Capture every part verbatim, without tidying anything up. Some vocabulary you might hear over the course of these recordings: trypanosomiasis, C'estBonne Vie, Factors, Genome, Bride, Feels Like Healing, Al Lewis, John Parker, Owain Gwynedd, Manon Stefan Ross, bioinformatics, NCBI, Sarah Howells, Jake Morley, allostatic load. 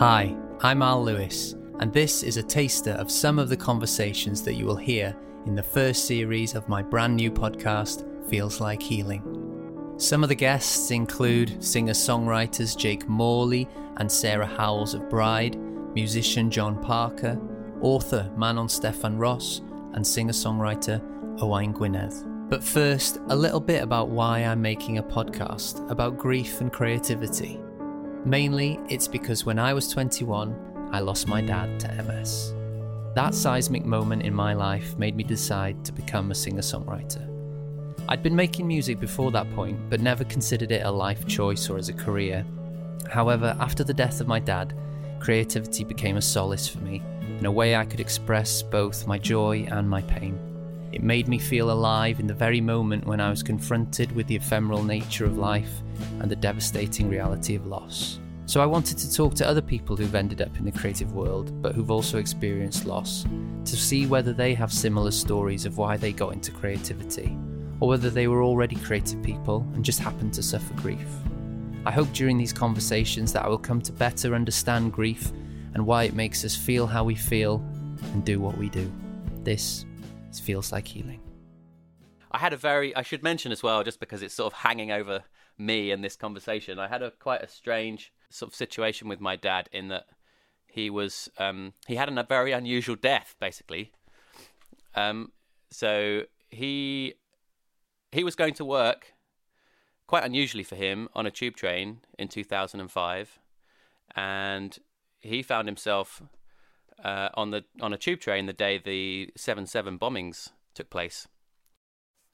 Hi, I'm Al Lewis, and this is a taster of some of the conversations that you will hear in the first series of my brand new podcast, Feels Like Healing. Some of the guests include singer-songwriters Jake Morley and Sarah Howells of Bride, musician John Parker, author Manon Stefan Ross, and singer-songwriter Owain Gwynedd. But first, a little bit about why I'm making a podcast about grief and creativity. Mainly, it's because when I was twenty-one, I lost my dad to M S. That seismic moment in my life made me decide to become a singer-songwriter. I'd been making music before that point, but never considered it a life choice or as a career. However, after the death of my dad, creativity became a solace for me, in a way I could express both my joy and my pain. It made me feel alive in the very moment when I was confronted with the ephemeral nature of life and the devastating reality of loss. So I wanted to talk to other people who've ended up in the creative world, but who've also experienced loss, to see whether they have similar stories of why they got into creativity, or whether they were already creative people and just happened to suffer grief. I hope during these conversations that I will come to better understand grief and why it makes us feel how we feel and do what we do. This is Feels Like Healing. I had a very, I should mention as well, just because it's sort of hanging over me in this conversation, I had a quite a strange sort of situation with my dad in that he was, um, he had a very unusual death, basically. Um, so he he was going to work, quite unusually for him, on a tube train in two thousand five, and he found himself uh, on the on a tube train the day the seven seven bombings took place.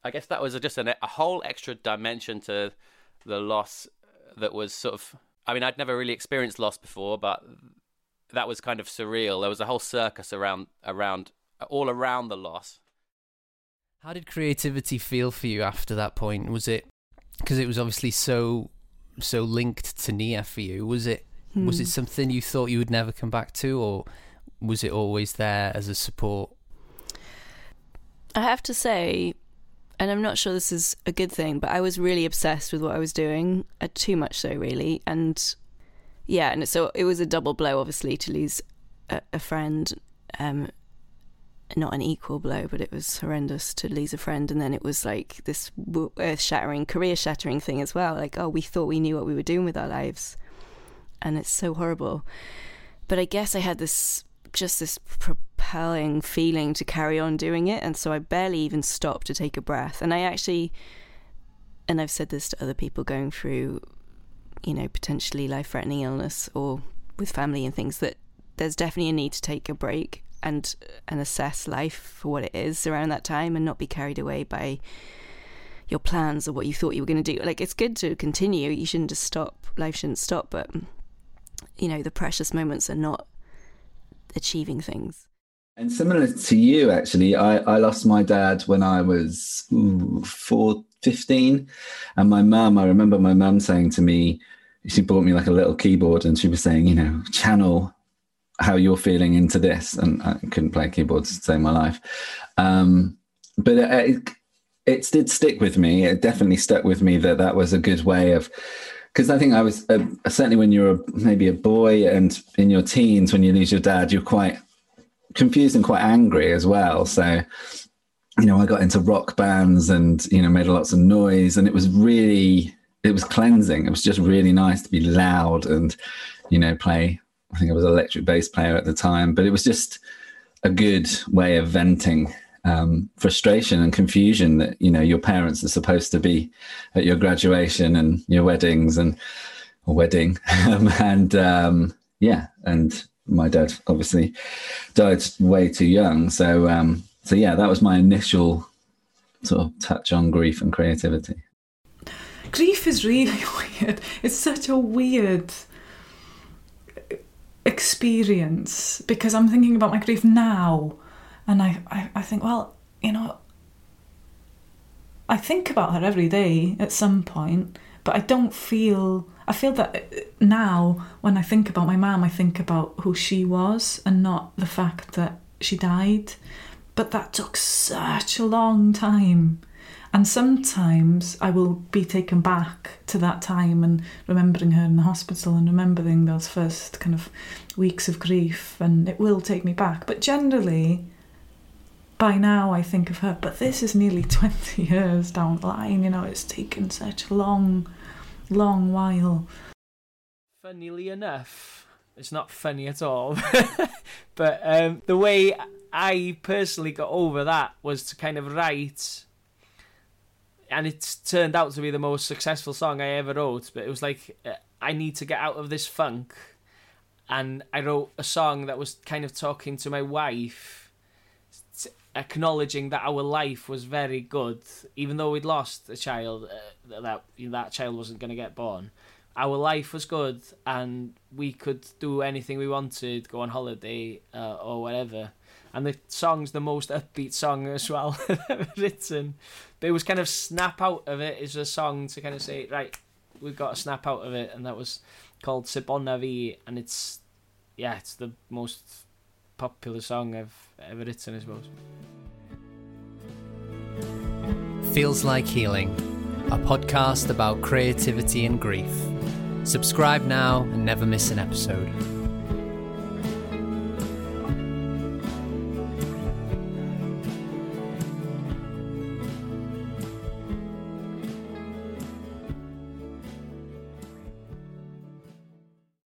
I guess that was a, just an, a whole extra dimension to the loss that was sort of... I mean, I'd never really experienced loss before, but that was kind of surreal. There was a whole circus around, around all around the loss. How did creativity feel for you after that point? Was it... Because it was obviously so so linked to Nia for you. Was it... Was it something you thought you would never come back to, or was it always there as a support? I have to say, and I'm not sure this is a good thing, but I was really obsessed with what I was doing, uh, too much so, really. And yeah, and so it was a double blow, obviously, to lose a, a friend. Um, not an equal blow, but it was horrendous to lose a friend. And then it was like this earth-shattering, career-shattering thing as well. Like, oh, we thought we knew what we were doing with our lives. And it's so horrible. But I guess I had this, just this propelling feeling to carry on doing it. And so I barely even stopped to take a breath. And I actually, and I've said this to other people going through, you know, potentially life-threatening illness or with family and things, that there's definitely a need to take a break and, and assess life for what it is around that time and not be carried away by your plans or what you thought you were going to do. Like, it's good to continue. You shouldn't just stop. Life shouldn't stop. But... you know, the precious moments are not achieving things. And similar to you, actually, I, I lost my dad when I was ooh, four, fifteen. And my mum, I remember my mum saying to me, she bought me like a little keyboard and she was saying, you know, channel how you're feeling into this. And I couldn't play keyboard to save my life. Um, but it, it did stick with me. It definitely stuck with me that that was a good way of... Because I think I was, uh, certainly when you're a, maybe a boy and in your teens, when you lose your dad, you're quite confused and quite angry as well. So, you know, I got into rock bands and, you know, made lots of noise, and it was really, it was cleansing. It was just really nice to be loud and, you know, play. I think I was an electric bass player at the time, but it was just a good way of venting um, frustration and confusion that, you know, your parents are supposed to be at your graduation and your weddings and or wedding. um, and, um, yeah. And my dad obviously died way too young. So, um, so yeah, that was my initial sort of touch on grief and creativity. Grief is really weird. It's such a weird experience because I'm thinking about my grief now. And I, I, I think, well, you know, I think about her every day at some point, but I don't feel... I feel that now when I think about my mum, I think about who she was and not the fact that she died. But that took such a long time. And sometimes I will be taken back to that time and remembering her in the hospital and remembering those first kind of weeks of grief, and it will take me back. But generally, by now I think of her, but this is nearly twenty years down the line, you know, it's taken such a long, long while. Funnily enough, it's not funny at all, but um, the way I personally got over that was to kind of write... And it's turned out to be the most successful song I ever wrote. But it was like, uh, I need to get out of this funk. And I wrote a song that was kind of talking to my wife, t- acknowledging that our life was very good. Even though we'd lost a child, uh, that you know, that child wasn't going to get born. Our life was good and we could do anything we wanted, go on holiday uh, or whatever. And the song's the most upbeat song as well I've written. But it was kind of snap out of it. It's a song to kind of say, right, we've got to snap out of it. And that was called C'estBonne Vie. And it's, yeah, it's the most popular song I've ever written, I suppose. Feels Like Healing, a podcast about creativity and grief. Subscribe now and never miss an episode.